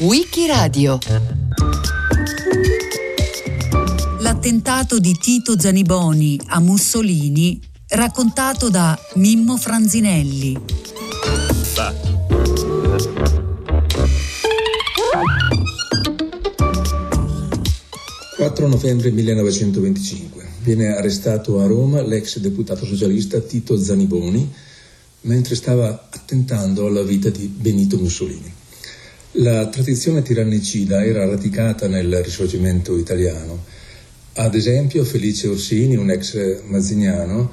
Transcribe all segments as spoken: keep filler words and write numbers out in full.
WIKIRADIO. L'attentato di Tito Zaniboni a Mussolini, raccontato da Mimmo Franzinelli. quattro novembre millenovecentoventicinque. Viene arrestato a Roma l'ex deputato socialista Tito Zaniboni mentre stava attentando alla vita di Benito Mussolini. La tradizione tirannicida era radicata nel Risorgimento italiano. Ad esempio Felice Orsini, un ex mazziniano,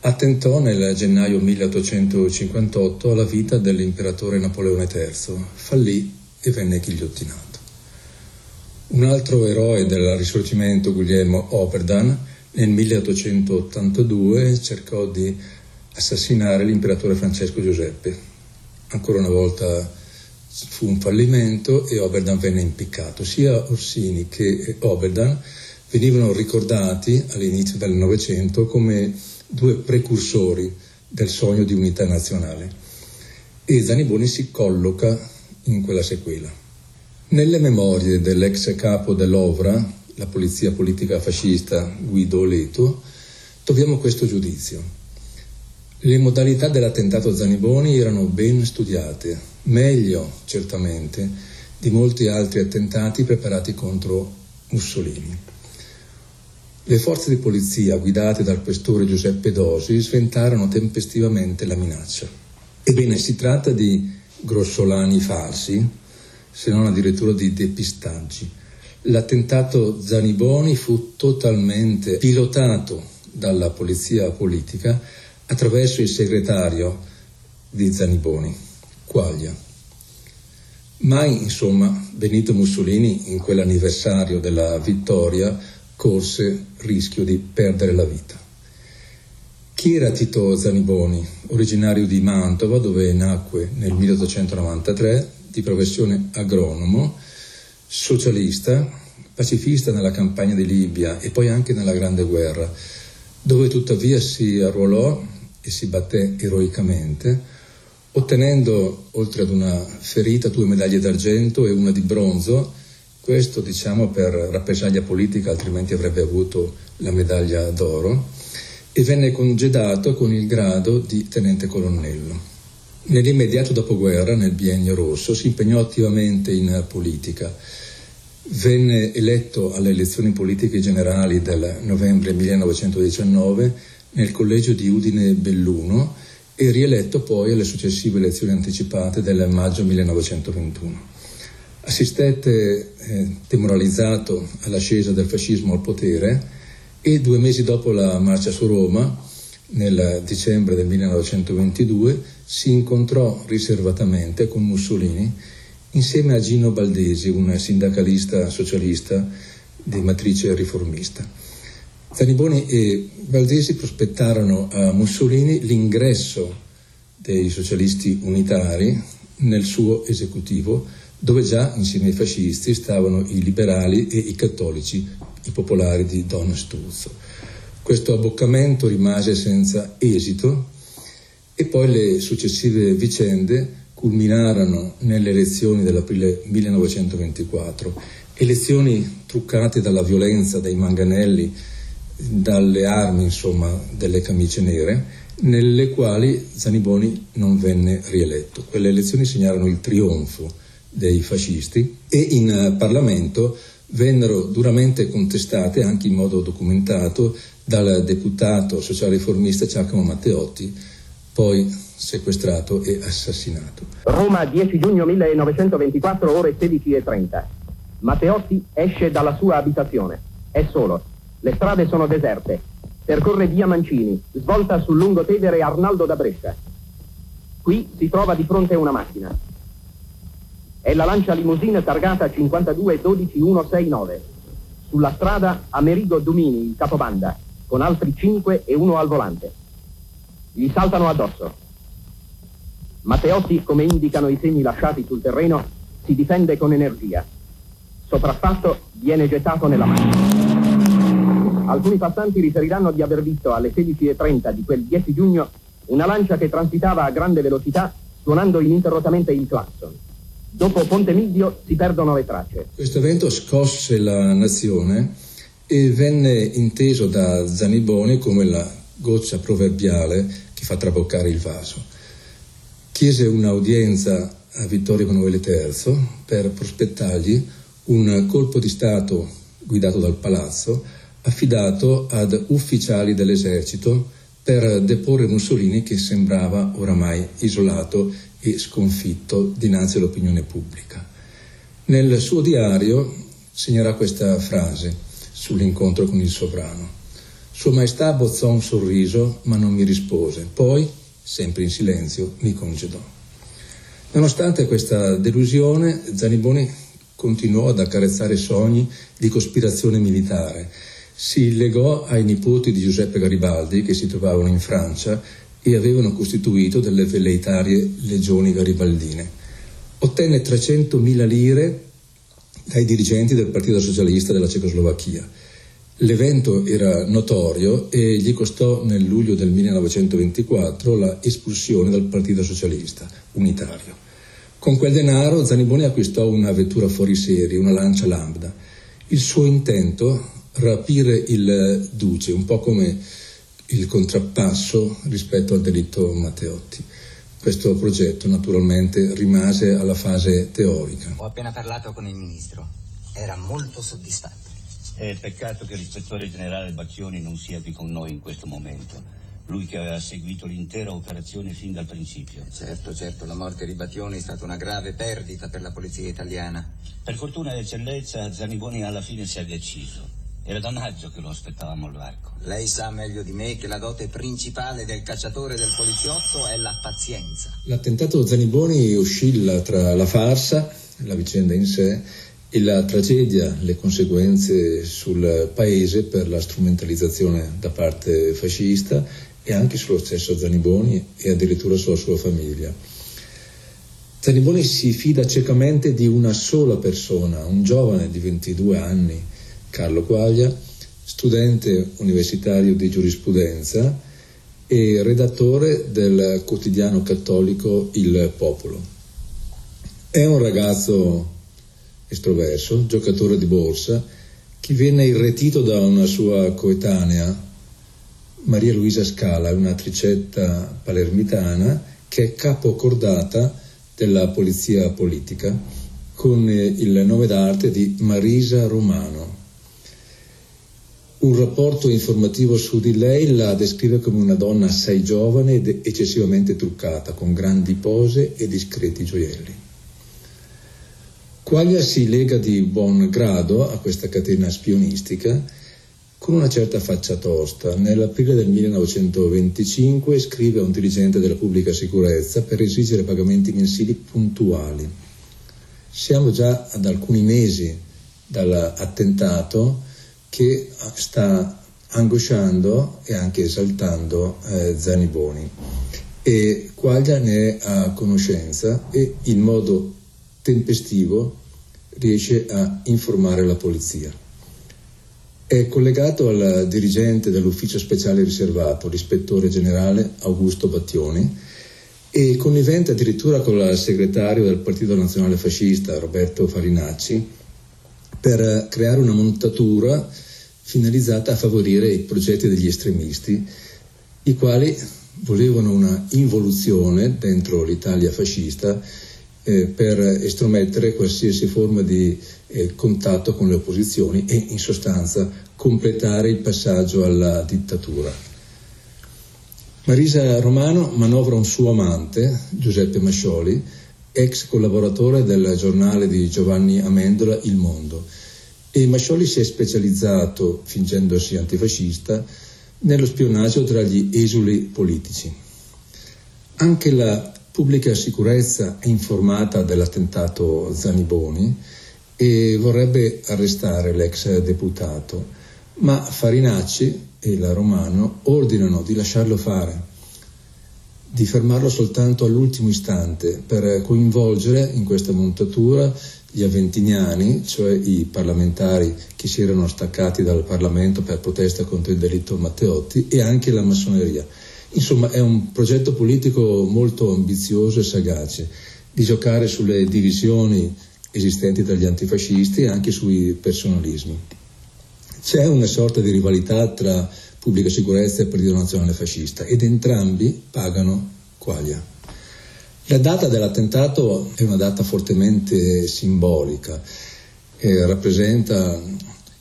attentò nel gennaio milleottocentocinquantotto alla vita dell'imperatore Napoleone terzo, fallì e venne ghigliottinato. Un altro eroe del Risorgimento, Guglielmo Oberdan, nel milleottocentottantadue cercò di assassinare l'imperatore Francesco Giuseppe. Ancora una volta fu un fallimento e Oberdan venne impiccato. Sia Orsini che Oberdan venivano ricordati all'inizio del Novecento come due precursori del sogno di unità nazionale, e Zaniboni si colloca in quella sequela. Nelle memorie dell'ex capo dell'Ovra, la polizia politica fascista, Guido Leto, troviamo questo giudizio. Le modalità dell'attentato Zaniboni erano ben studiate, meglio certamente di molti altri attentati preparati contro Mussolini. Le forze di polizia guidate dal questore Giuseppe Dosi sventarono tempestivamente la minaccia. Ebbene, si tratta di grossolani falsi, se non addirittura di depistaggi. L'attentato Zaniboni fu totalmente pilotato dalla polizia politica attraverso il segretario di Zaniboni, Quaglia. Mai, insomma, Benito Mussolini, in quell'anniversario della vittoria, corse rischio di perdere la vita. Chi era Tito Zaniboni, originario di Mantova, dove nacque nel milleottocentonovantatré, di professione agronomo, socialista, pacifista nella campagna di Libia e poi anche nella Grande Guerra, dove tuttavia si arruolò e si batté eroicamente, ottenendo, oltre ad una ferita, due medaglie d'argento e una di bronzo, questo diciamo per rappresaglia politica, altrimenti avrebbe avuto la medaglia d'oro, e venne congedato con il grado di tenente colonnello. Nell'immediato dopoguerra, nel biennio rosso, si impegnò attivamente in politica. Venne eletto alle elezioni politiche generali del novembre millenovecentodiciannove nel collegio di Udine Belluno e rieletto poi alle successive elezioni anticipate del maggio millenovecentoventuno. Assistette eh, demoralizzato all'ascesa del fascismo al potere e due mesi dopo la marcia su Roma, nel dicembre del millenovecentoventidue, si incontrò riservatamente con Mussolini insieme a Gino Baldesi, un sindacalista socialista di matrice riformista. Zaniboni e Baldesi prospettarono a Mussolini l'ingresso dei socialisti unitari nel suo esecutivo, dove già insieme ai fascisti stavano i liberali e i cattolici, i popolari di Don Sturzo. Questo abboccamento rimase senza esito e poi le successive vicende culminarono nelle elezioni dell'aprile millenovecentoventiquattro, elezioni truccate dalla violenza, dai manganelli, dalle armi, insomma, delle camicie nere, nelle quali Zaniboni non venne rieletto. Quelle elezioni segnarono il trionfo dei fascisti e in Parlamento vennero duramente contestate, anche in modo documentato, dal deputato socialriformista Giacomo Matteotti, poi sequestrato e assassinato. Roma, dieci giugno millenovecentoventiquattro, ore sedici e trenta. Matteotti esce dalla sua abitazione. È solo. Le strade sono deserte. Percorre via Mancini, svolta sul lungotevere Arnaldo da Brescia. Qui si trova di fronte una macchina. È la Lancia limousine targata cinquantadue dodici centosessantanove. Sulla strada Amerigo Dumini, in capobanda, con altri cinque e uno al volante. Gli saltano addosso. Matteotti, come indicano i segni lasciati sul terreno, si difende con energia. Sopraffatto, viene gettato nella macchina. Alcuni passanti riferiranno di aver visto alle sedici e trenta di quel dieci giugno una Lancia che transitava a grande velocità suonando ininterrottamente il clacson. Dopo Ponte Milvio si perdono le tracce. Questo evento scosse la nazione e venne inteso da Zaniboni come la goccia proverbiale che fa traboccare il vaso. Chiese un'audienza a Vittorio Emanuele terzo per prospettargli un colpo di Stato guidato dal palazzo, affidato ad ufficiali dell'esercito per deporre Mussolini, che sembrava oramai isolato e sconfitto dinanzi all'opinione pubblica. Nel suo diario segnerà questa frase sull'incontro con il sovrano. Sua Maestà bozzò un sorriso, ma non mi rispose. Poi, sempre in silenzio, mi congedò. Nonostante questa delusione, Zaniboni continuò ad accarezzare sogni di cospirazione militare. Si legò ai nipoti di Giuseppe Garibaldi, che si trovavano in Francia e avevano costituito delle velleitarie legioni garibaldine. Ottenne trecentomila lire dai dirigenti del Partito Socialista della Cecoslovacchia. L'evento era notorio e gli costò nel luglio del millenovecentoventiquattro la espulsione dal Partito Socialista unitario. Con quel denaro Zaniboni acquistò una vettura fuori serie, una Lancia Lambda. Il suo intento: rapire il duce, un po' come il contrappasso rispetto al delitto Matteotti. Questo progetto naturalmente rimase alla fase teorica. Ho appena parlato con il ministro, era molto soddisfatto. È peccato che l'ispettore generale Bacchioni non sia qui con noi in questo momento. Lui che aveva seguito l'intera operazione fin dal principio. Certo, certo, la morte di Battioni è stata una grave perdita per la polizia italiana. Per fortuna e eccellenza, Zaniboni alla fine si è deciso. Era da maggio che lo aspettavamo al varco. Lei sa meglio di me che la dote principale del cacciatore, del poliziotto, è la pazienza. L'attentato Zaniboni oscilla tra la farsa, la vicenda in sé, e la tragedia, le conseguenze sul paese per la strumentalizzazione da parte fascista e anche sullo stesso Zaniboni e addirittura sulla sua famiglia. Zaniboni si fida ciecamente di una sola persona, un giovane di ventidue anni, Carlo Quaglia, studente universitario di giurisprudenza e redattore del quotidiano cattolico Il Popolo. È un ragazzo estroverso, giocatore di borsa, che viene irretito da una sua coetanea, Maria Luisa Scala, una tricetta palermitana che è capocordata della polizia politica, con il nome d'arte di Marisa Romano. Un rapporto informativo su di lei la descrive come una donna assai giovane ed eccessivamente truccata, con grandi pose e discreti gioielli. Quaglia si lega di buon grado a questa catena spionistica con una certa faccia tosta. Nell'aprile del millenovecentoventicinque scrive a un dirigente della pubblica sicurezza per esigere pagamenti mensili puntuali. Siamo già ad alcuni mesi dall'attentato che sta angosciando e anche esaltando eh, Zaniboni, e Quaglia ne è a conoscenza e in modo tempestivo riesce a informare la polizia. È collegato al dirigente dell'ufficio speciale riservato, l'ispettore generale Augusto Battioni, e connivente addirittura con il segretario del Partito Nazionale Fascista Roberto Farinacci per creare una montatura finalizzata a favorire i progetti degli estremisti, i quali volevano una involuzione dentro l'Italia fascista eh, per estromettere qualsiasi forma di eh, contatto con le opposizioni e, in sostanza, completare il passaggio alla dittatura. Marisa Romano manovra un suo amante, Giuseppe Mascioli, ex collaboratore del giornale di Giovanni Amendola Il Mondo, e Mascioli si è specializzato, fingendosi antifascista, nello spionaggio tra gli esuli politici. Anche la pubblica sicurezza è informata dell'attentato Zaniboni e vorrebbe arrestare l'ex deputato, ma Farinacci e la Romano ordinano di lasciarlo fare, di fermarlo soltanto all'ultimo istante per coinvolgere in questa montatura gli avventiniani, cioè i parlamentari che si erano staccati dal Parlamento per protesta contro il delitto Matteotti, e anche la massoneria. Insomma, è un progetto politico molto ambizioso e sagace, di giocare sulle divisioni esistenti tra gli antifascisti e anche sui personalismi. C'è una sorta di rivalità tra pubblica sicurezza e Partito Nazionale Fascista, ed entrambi pagano Quaglia. La data dell'attentato è una data fortemente simbolica, eh, rappresenta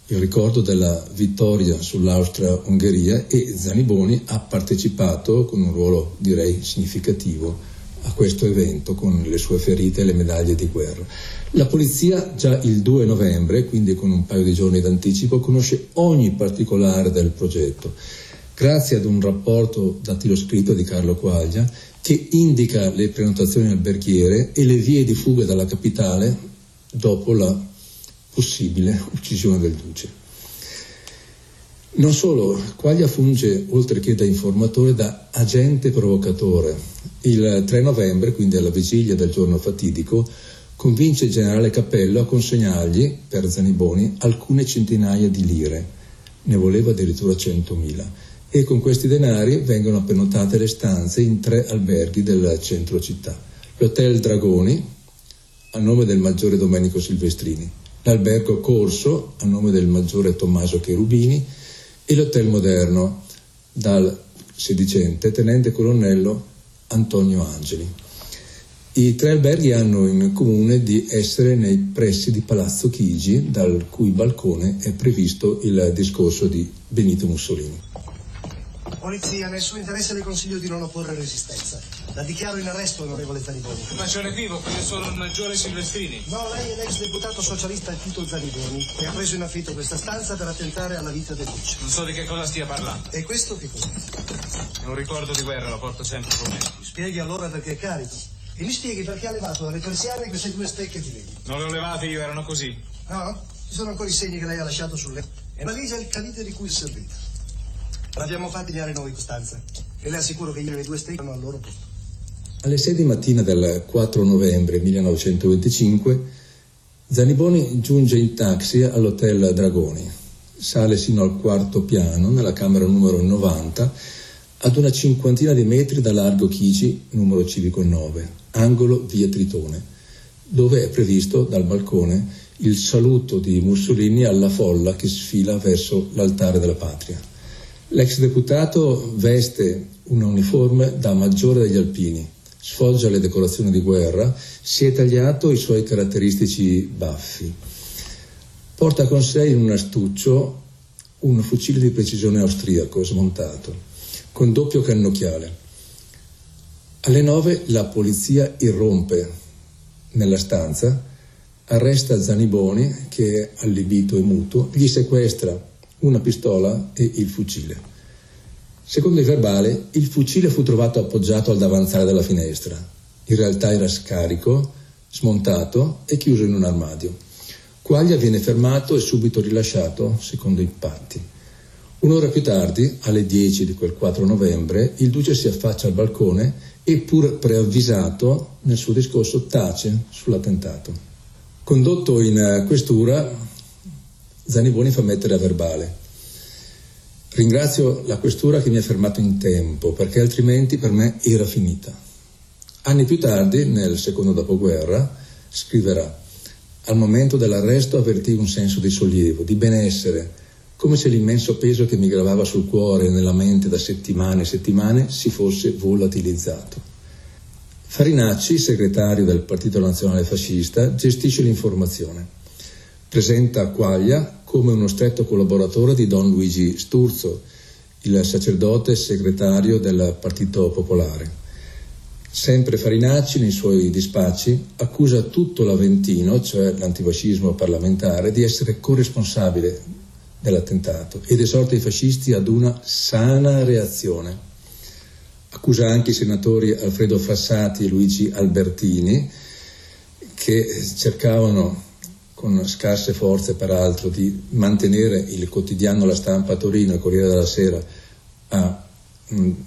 il ricordo della vittoria sull'Austria-Ungheria, e Zaniboni ha partecipato con un ruolo, direi, significativo a questo evento, con le sue ferite e le medaglie di guerra. La polizia già il due novembre, quindi con un paio di giorni d'anticipo, conosce ogni particolare del progetto, grazie ad un rapporto dattiloscritto di Carlo Quaglia che indica le prenotazioni alberghiere e le vie di fuga dalla capitale dopo la possibile uccisione del duce. Non solo, Quaglia funge, oltre che da informatore, da agente provocatore. Il tre novembre, quindi alla vigilia del giorno fatidico, convince il generale Cappello a consegnargli, per Zaniboni, alcune centinaia di lire, ne voleva addirittura centomila, e con questi denari vengono appenottate le stanze in tre alberghi del centro città: l'Hotel Dragoni, a nome del maggiore Domenico Silvestrini, l'Albergo Corso, a nome del maggiore Tommaso Cherubini, e l'Hotel Moderno, dal sedicente tenente colonnello Antonio Angeli. I tre alberghi hanno in comune di essere nei pressi di Palazzo Chigi, dal cui balcone è previsto il discorso di Benito Mussolini. Polizia, nel suo interesse le consiglio di non opporre resistenza. La dichiaro in arresto, onorevole Zaniboni. Ma ce ne vivo, quello è solo il maggiore Silvestrini. No, lei è l'ex deputato socialista Tito Zaniboni, che ha preso in affitto questa stanza per attentare alla vita del duce. Non so di che cosa stia parlando. E questo che cos'è? È un ricordo di guerra, lo porto sempre con me. Mi spieghi allora perché è carico. E mi spieghi perché ha levato dalle persiane queste due stecche di legno. Non le ho levate io, erano così. No? Ci sono ancora i segni che lei ha lasciato sulle... E la valigia è il canile di cui è servita. L'abbiamo fatti liare noi, Costanza, e le assicuro che io le due stecche erano al loro posto. Alle sei di mattina del quattro novembre millenovecentoventicinque Zaniboni giunge in taxi all'Hotel Dragoni, sale sino al quarto piano, nella camera numero novanta, ad una cinquantina di metri da largo Chigi, numero civico nove, angolo via Tritone, dove è previsto dal balcone il saluto di Mussolini alla folla che sfila verso l'altare della patria. L'ex deputato veste una uniforme da maggiore degli alpini, sfoggia le decorazioni di guerra, si è tagliato i suoi caratteristici baffi. Porta con sé in un astuccio un fucile di precisione austriaco smontato, con doppio cannocchiale. Alle nove la polizia irrompe nella stanza, arresta Zaniboni che, allibito e muto, gli sequestra una pistola e il fucile. Secondo il verbale, il fucile fu trovato appoggiato al davanzale della finestra. In realtà era scarico, smontato e chiuso in un armadio. Quaglia viene fermato e subito rilasciato, secondo i patti. Un'ora più tardi, alle dieci di quel quattro novembre, il duce si affaccia al balcone e, pur preavvisato, nel suo discorso tace sull'attentato. Condotto in questura, Zaniboni fa mettere a verbale: ringrazio la questura che mi ha fermato in tempo, perché altrimenti per me era finita. Anni più tardi, nel secondo dopoguerra, scriverà: al momento dell'arresto avvertii un senso di sollievo, di benessere, come se l'immenso peso che mi gravava sul cuore e nella mente da settimane e settimane si fosse volatilizzato. Farinacci, segretario del Partito Nazionale Fascista, gestisce l'informazione. Presenta Quaglia come uno stretto collaboratore di Don Luigi Sturzo, il sacerdote segretario del Partito Popolare. Sempre Farinacci, nei suoi dispacci, accusa tutto l'Aventino, cioè l'antifascismo parlamentare, di essere corresponsabile dell'attentato ed esorta i fascisti ad una sana reazione. Accusa anche i senatori Alfredo Frassati e Luigi Albertini, che cercavano, con scarse forze peraltro, di mantenere il quotidiano La Stampa a Torino e il Corriere della Sera a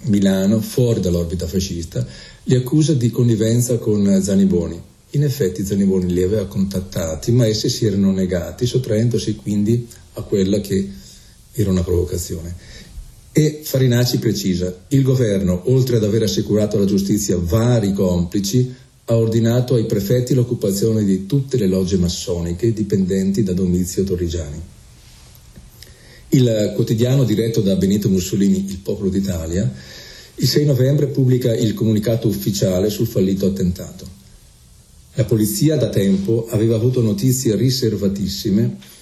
Milano fuori dall'orbita fascista, li accusa di connivenza con Zaniboni. In effetti Zaniboni li aveva contattati, ma essi si erano negati, sottraendosi quindi a quella che era una provocazione. E Farinacci precisa: il governo, oltre ad aver assicurato alla giustizia vari complici, ha ordinato ai prefetti l'occupazione di tutte le logge massoniche dipendenti da Domizio Torrigiani. Il quotidiano diretto da Benito Mussolini, Il Popolo d'Italia, il sei novembre pubblica il comunicato ufficiale sul fallito attentato. La polizia da tempo aveva avuto notizie riservatissime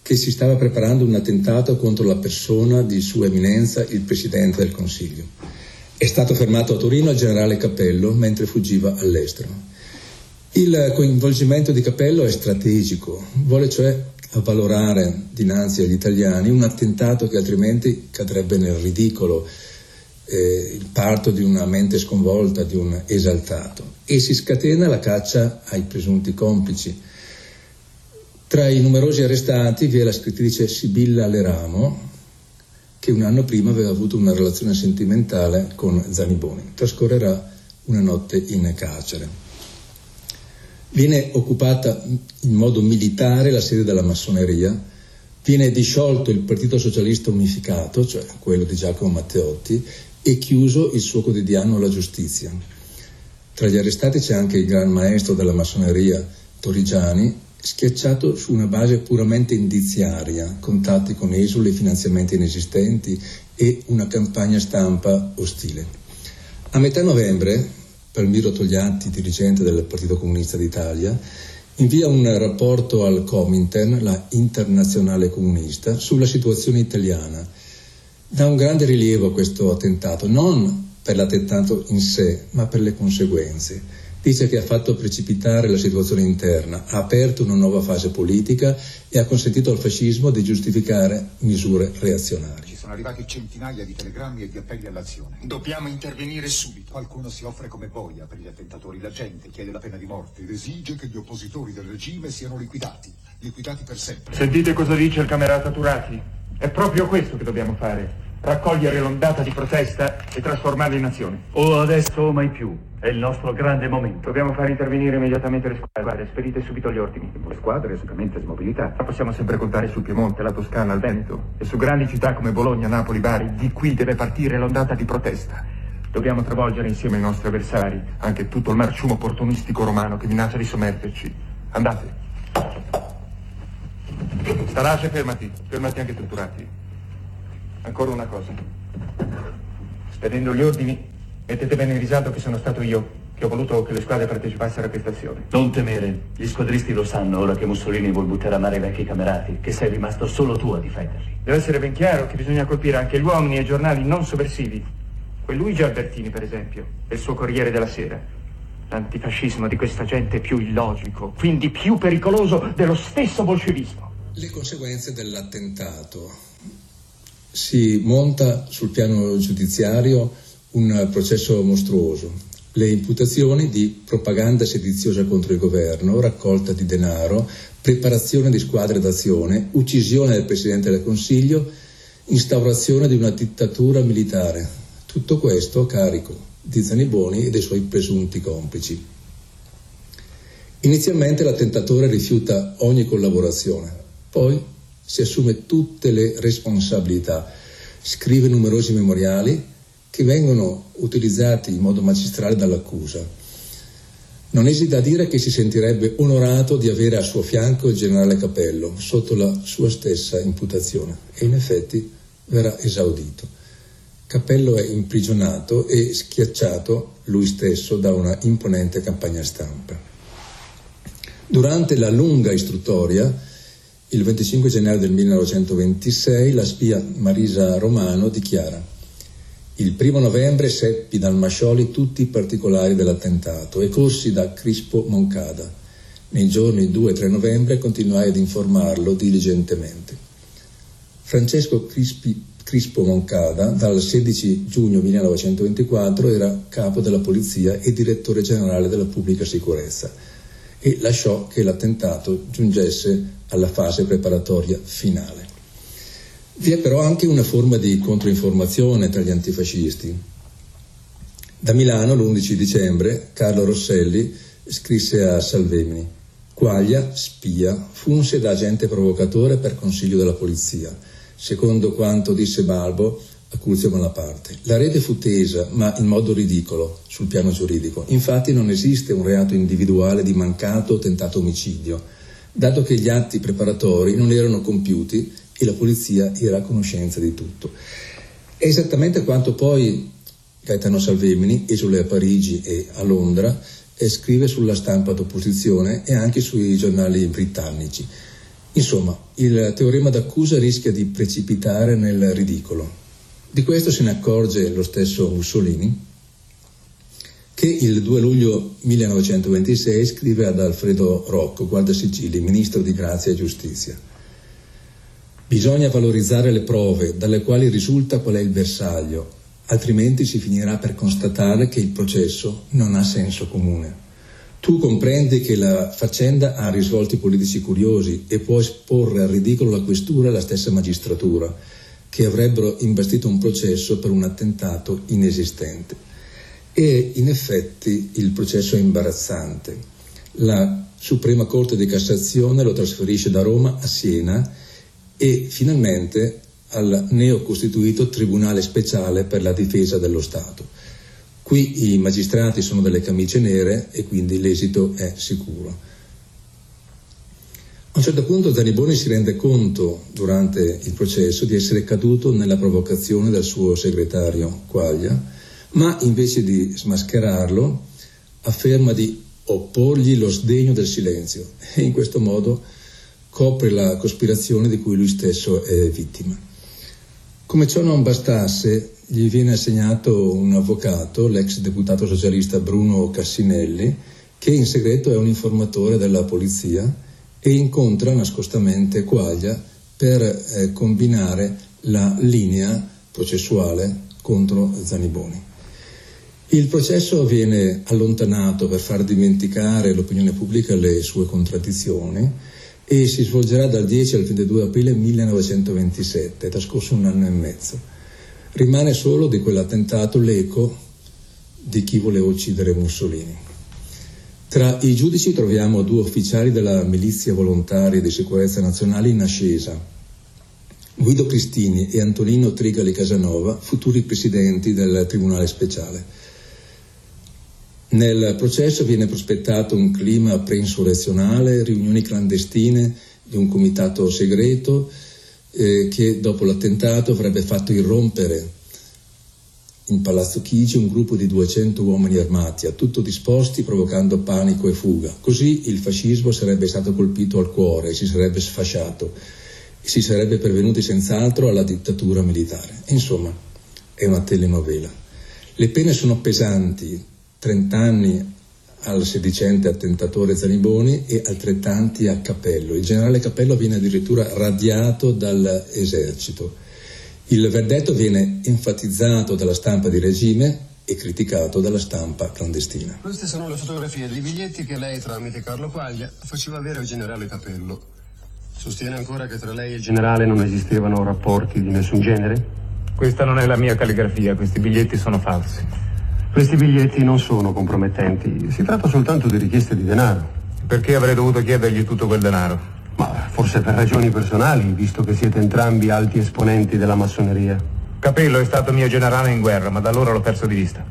che si stava preparando un attentato contro la persona di Sua Eminenza il Presidente del Consiglio. È stato fermato a Torino il generale Cappello mentre fuggiva all'estero. Il coinvolgimento di Cappello è strategico, vuole cioè avvalorare dinanzi agli italiani un attentato che altrimenti cadrebbe nel ridicolo, eh, il parto di una mente sconvolta, di un esaltato, e si scatena la caccia ai presunti complici. Tra i numerosi arrestati vi è la scrittrice Sibilla Aleramo, che un anno prima aveva avuto una relazione sentimentale con Zaniboni. Trascorrerà una notte in carcere. Viene occupata in modo militare la sede della massoneria, viene disciolto il Partito Socialista Unificato, cioè quello di Giacomo Matteotti, e chiuso il suo quotidiano La Giustizia. Tra gli arrestati c'è anche il gran maestro della massoneria Torrigiani, schiacciato su una base puramente indiziaria, contatti con esuli, finanziamenti inesistenti e una campagna stampa ostile. A metà novembre, Palmiro Togliatti, dirigente del Partito Comunista d'Italia, invia un rapporto al Comintern, la Internazionale Comunista, sulla situazione italiana. Dà un grande rilievo a questo attentato, non per l'attentato in sé, ma per le conseguenze. Dice che ha fatto precipitare la situazione interna, ha aperto una nuova fase politica e ha consentito al fascismo di giustificare misure reazionarie. Ci sono arrivati centinaia di telegrammi e di appelli all'azione. Dobbiamo intervenire subito. Qualcuno si offre come boia per gli attentatori. La gente chiede la pena di morte ed esige che gli oppositori del regime siano liquidati, liquidati per sempre. Sentite cosa dice il camerata Turati. È proprio questo che dobbiamo fare. Raccogliere l'ondata di protesta e trasformarla in azione. O adesso o mai più. È il nostro grande momento. Dobbiamo far intervenire immediatamente le squadre. Spedite subito gli ordini. Le squadre sicuramente smobilitate. Ma possiamo sempre contare sul Piemonte, la Toscana, il Veneto e su grandi città come Bologna, Napoli, Bari. Di qui deve partire l'ondata di protesta. Dobbiamo travolgere insieme i nostri avversari, anche tutto il marciumo opportunistico romano che minaccia di sommergerci. Andate. Starace, fermati. Fermati anche tu, Turati. Ancora una cosa. Spedendo gli ordini, mettete bene in risalto che sono stato io che ho voluto che le squadre partecipassero a questa azione. Non temere, gli squadristi lo sanno ora che Mussolini vuol buttare a mare i vecchi camerati, che sei rimasto solo tu a difenderli. Deve essere ben chiaro che bisogna colpire anche gli uomini e i giornali non sovversivi. Quel Luigi Albertini, per esempio, e il suo Corriere della Sera. L'antifascismo di questa gente è più illogico, quindi più pericoloso dello stesso bolscevismo. Le conseguenze dell'attentato. Si monta sul piano giudiziario un processo mostruoso. Le imputazioni di propaganda sediziosa contro il governo, raccolta di denaro, preparazione di squadre d'azione, uccisione del Presidente del Consiglio, instaurazione di una dittatura militare. Tutto questo a carico di Zaniboni e dei suoi presunti complici. Inizialmente l'attentatore rifiuta ogni collaborazione, poi si assume tutte le responsabilità, scrive numerosi memoriali che vengono utilizzati in modo magistrale dall'accusa. Non esita a dire che si sentirebbe onorato di avere al suo fianco il generale Cappello sotto la sua stessa imputazione, e in effetti verrà esaudito. Cappello è imprigionato e schiacciato lui stesso da una imponente campagna stampa. Durante la lunga istruttoria, il venticinque gennaio del millenovecentoventisei, la spia Marisa Romano dichiara: «Il primo novembre seppi dal Mascioli tutti i particolari dell'attentato e corsi da Crispo Moncada. Nei giorni due e tre novembre continuai ad informarlo diligentemente». Francesco Crispi, Crispo Moncada, dal sedici giugno millenovecentoventiquattro, era capo della polizia e direttore generale della pubblica sicurezza e lasciò che l'attentato giungesse alla fase preparatoria finale. Vi è però anche una forma di controinformazione tra gli antifascisti. Da Milano, l'undici dicembre, Carlo Rosselli scrisse a Salvemini: «Quaglia, spia, funse da agente provocatore per consiglio della polizia. Secondo quanto disse Balbo, cui siamo alla parte. La rete fu tesa, ma in modo ridicolo, sul piano giuridico. Infatti non esiste un reato individuale di mancato o tentato omicidio, dato che gli atti preparatori non erano compiuti e la polizia era a conoscenza di tutto. È esattamente quanto poi Gaetano Salvemini, esule a Parigi e a Londra, e scrive sulla stampa d'opposizione e anche sui giornali britannici. Insomma, il teorema d'accusa rischia di precipitare nel ridicolo. Di questo se ne accorge lo stesso Mussolini, che il due luglio millenovecentoventisei scrive ad Alfredo Rocco, guarda Sicili, ministro di Grazia e Giustizia: bisogna valorizzare le prove dalle quali risulta qual è il bersaglio, altrimenti si finirà per constatare che il processo non ha senso comune. Tu comprendi che la faccenda ha risvolti politici curiosi e può esporre al ridicolo la questura e la stessa magistratura, che avrebbero imbastito un processo per un attentato inesistente. E in effetti il processo è imbarazzante. La Suprema Corte di Cassazione lo trasferisce da Roma a Siena e finalmente al neocostituito Tribunale Speciale per la Difesa dello Stato. Qui i magistrati sono delle camicie nere e quindi l'esito è sicuro. A un certo punto Zaniboni si rende conto, durante il processo, di essere caduto nella provocazione del suo segretario Quaglia, ma invece di smascherarlo afferma di opporgli lo sdegno del silenzio e in questo modo copre la cospirazione di cui lui stesso è vittima. Come ciò non bastasse, gli viene assegnato un avvocato, l'ex deputato socialista Bruno Cassinelli, che in segreto è un informatore della polizia e incontra nascostamente Quaglia per eh, combinare la linea processuale contro Zaniboni. Il processo viene allontanato per far dimenticare all'opinione pubblica le sue contraddizioni e si svolgerà dal dieci al ventidue aprile millenovecentoventisette, è trascorso un anno e mezzo. Rimane solo di quell'attentato l'eco di chi voleva uccidere Mussolini. Tra i giudici troviamo due ufficiali della milizia volontaria di sicurezza nazionale in ascesa, Guido Cristini e Antonino Trigali Casanova, futuri presidenti del Tribunale Speciale. Nel processo viene prospettato un clima preinsurrezionale, riunioni clandestine di un comitato segreto, Eh, che dopo l'attentato avrebbe fatto irrompere in Palazzo Chigi un gruppo di duecento uomini armati, a tutto disposti, provocando panico e fuga. Così il fascismo sarebbe stato colpito al cuore, si sarebbe sfasciato, si sarebbe pervenuti senz'altro alla dittatura militare. Insomma, è una telenovela. Le pene sono pesanti, trent'anni al sedicente attentatore Zaniboni e altrettanti a Cappello. Il generale Cappello viene addirittura radiato dall'esercito. Il verdetto viene enfatizzato dalla stampa di regime e criticato dalla stampa clandestina. Queste sono le fotografie dei biglietti che lei, tramite Carlo Quaglia, faceva avere al generale Cappello. Sostiene ancora che tra lei e il generale non esistevano rapporti di nessun genere? Questa non è la mia calligrafia, questi biglietti sono falsi. Questi biglietti non sono compromettenti, si tratta soltanto di richieste di denaro. Perché avrei dovuto chiedergli tutto quel denaro? Ma forse per ragioni personali, visto che siete entrambi alti esponenti della massoneria. Capello è stato mio generale in guerra, ma da allora l'ho perso di vista.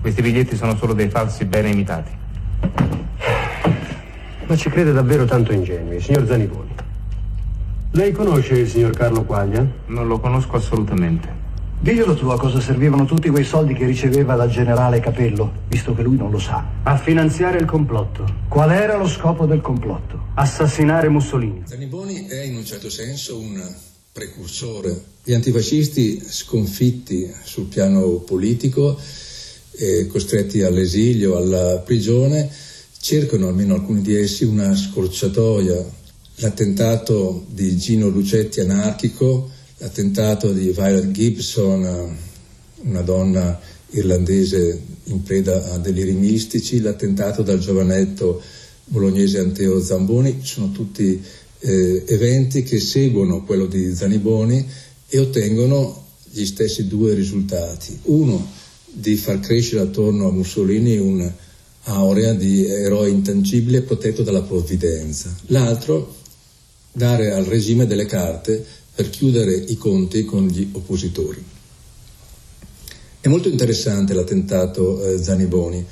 Questi biglietti sono solo dei falsi bene imitati. Ma ci crede davvero tanto ingenui, signor Zaniboni? Lei conosce il signor Carlo Quaglia? Non lo conosco assolutamente. Diglielo tu a cosa servivano tutti quei soldi che riceveva dal generale Cappello, visto che lui non lo sa. A finanziare il complotto. Qual era lo scopo del complotto? Assassinare Mussolini. Zaniboni è in un certo senso un precursore. Gli antifascisti sconfitti sul piano politico, eh, costretti all'esilio, alla prigione, cercano, almeno alcuni di essi, una scorciatoia. L'attentato di Gino Lucetti anarchico, l'attentato di Violet Gibson, una donna irlandese in preda a deliri mistici, l'attentato dal giovanetto bolognese Anteo Zamboni, sono tutti eh, eventi che seguono quello di Zaniboni e ottengono gli stessi due risultati. Uno, di far crescere attorno a Mussolini un'aurea di eroe intangibile protetto dalla provvidenza. L'altro, dare al regime delle carte per chiudere i conti con gli oppositori. È molto interessante l'attentato eh, Zaniboni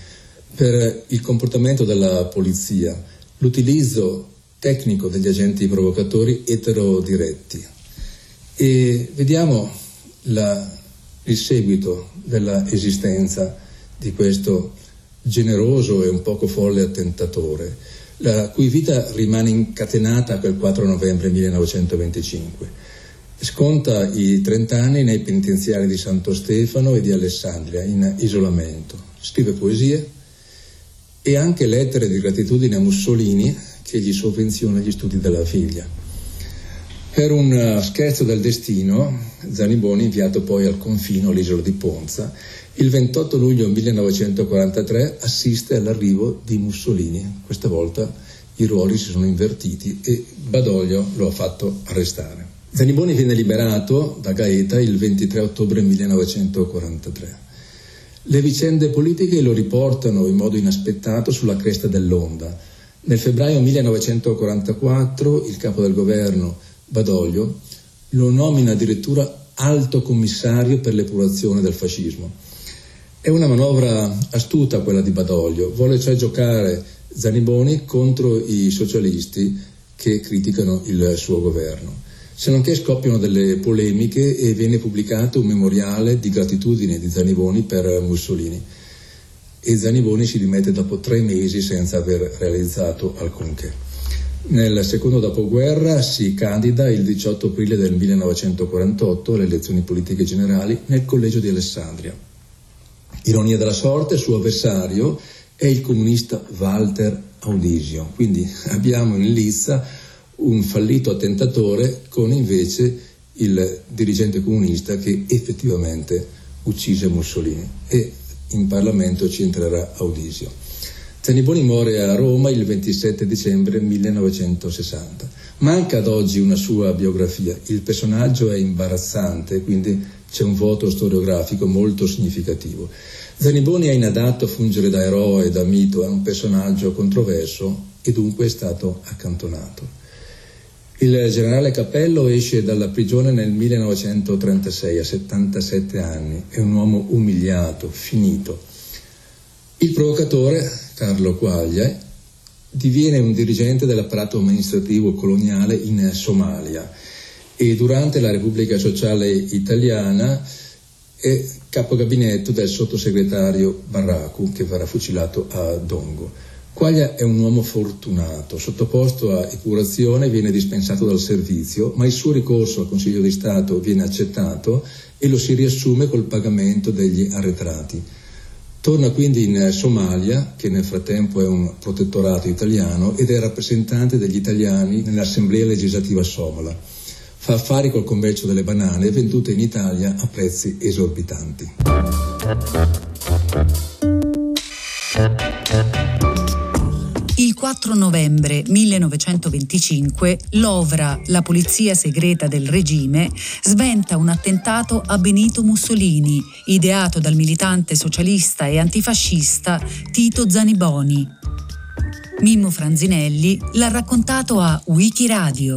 per il comportamento della polizia, l'utilizzo tecnico degli agenti provocatori eterodiretti. E vediamo la, il seguito della esistenza di questo generoso e un poco folle attentatore, la cui vita rimane incatenata quel quattro novembre millenovecentoventicinque. Sconta i trent'anni nei penitenziari di Santo Stefano e di Alessandria, in isolamento. Scrive poesie e anche lettere di gratitudine a Mussolini, che gli sovvenziona gli studi della figlia. Per un scherzo del destino, Zaniboni è inviato poi al confino, all'isola di Ponza. Il ventotto luglio millenovecentoquarantatré assiste all'arrivo di Mussolini. Questa volta i ruoli si sono invertiti e Badoglio lo ha fatto arrestare. Zaniboni viene liberato da Gaeta il ventitré ottobre millenovecentoquarantatré. Le vicende politiche lo riportano in modo inaspettato sulla cresta dell'onda. Nel febbraio millenovecentoquarantaquattro il capo del governo, Badoglio, lo nomina addirittura alto commissario per l'epurazione del fascismo. È una manovra astuta quella di Badoglio, vuole cioè giocare Zaniboni contro i socialisti che criticano il suo governo. Se non che scoppiano delle polemiche e viene pubblicato un memoriale di gratitudine di Zaniboni per Mussolini, e Zaniboni si dimette dopo tre mesi senza aver realizzato alcunché. Nel secondo dopoguerra si candida il diciotto aprile del millenovecentoquarantotto alle elezioni politiche generali nel collegio di Alessandria. Ironia della sorte, suo avversario è il comunista Walter Audisio, quindi abbiamo in lizza un fallito attentatore con invece il dirigente comunista che effettivamente uccise Mussolini, e in Parlamento ci entrerà Audisio. Zaniboni muore a Roma il ventisette dicembre millenovecentosessanta. Manca ad oggi una sua biografia, il personaggio è imbarazzante, quindi c'è un vuoto storiografico molto significativo. Zaniboni è inadatto a fungere da eroe, da mito, è un personaggio controverso e dunque è stato accantonato. Il generale Cappello esce dalla prigione nel millenovecentotrentasei, a settantasette anni, è un uomo umiliato, finito. Il provocatore, Carlo Quaglia, diviene un dirigente dell'apparato amministrativo coloniale in Somalia e durante la Repubblica Sociale Italiana è capogabinetto del sottosegretario Barracu, che verrà fucilato a Dongo. Quaglia è un uomo fortunato, sottoposto a epurazione, viene dispensato dal servizio, ma il suo ricorso al Consiglio di Stato viene accettato e lo si riassume col pagamento degli arretrati. Torna quindi in Somalia, che nel frattempo è un protettorato italiano, ed è rappresentante degli italiani nell'Assemblea legislativa somala. Fa affari col commercio delle banane vendute in Italia a prezzi esorbitanti. Il quattro novembre millenovecentoventicinque l'OVRA, la polizia segreta del regime, sventa un attentato a Benito Mussolini, ideato dal militante socialista e antifascista Tito Zaniboni. Mimmo Franzinelli l'ha raccontato a WIKIRADIO.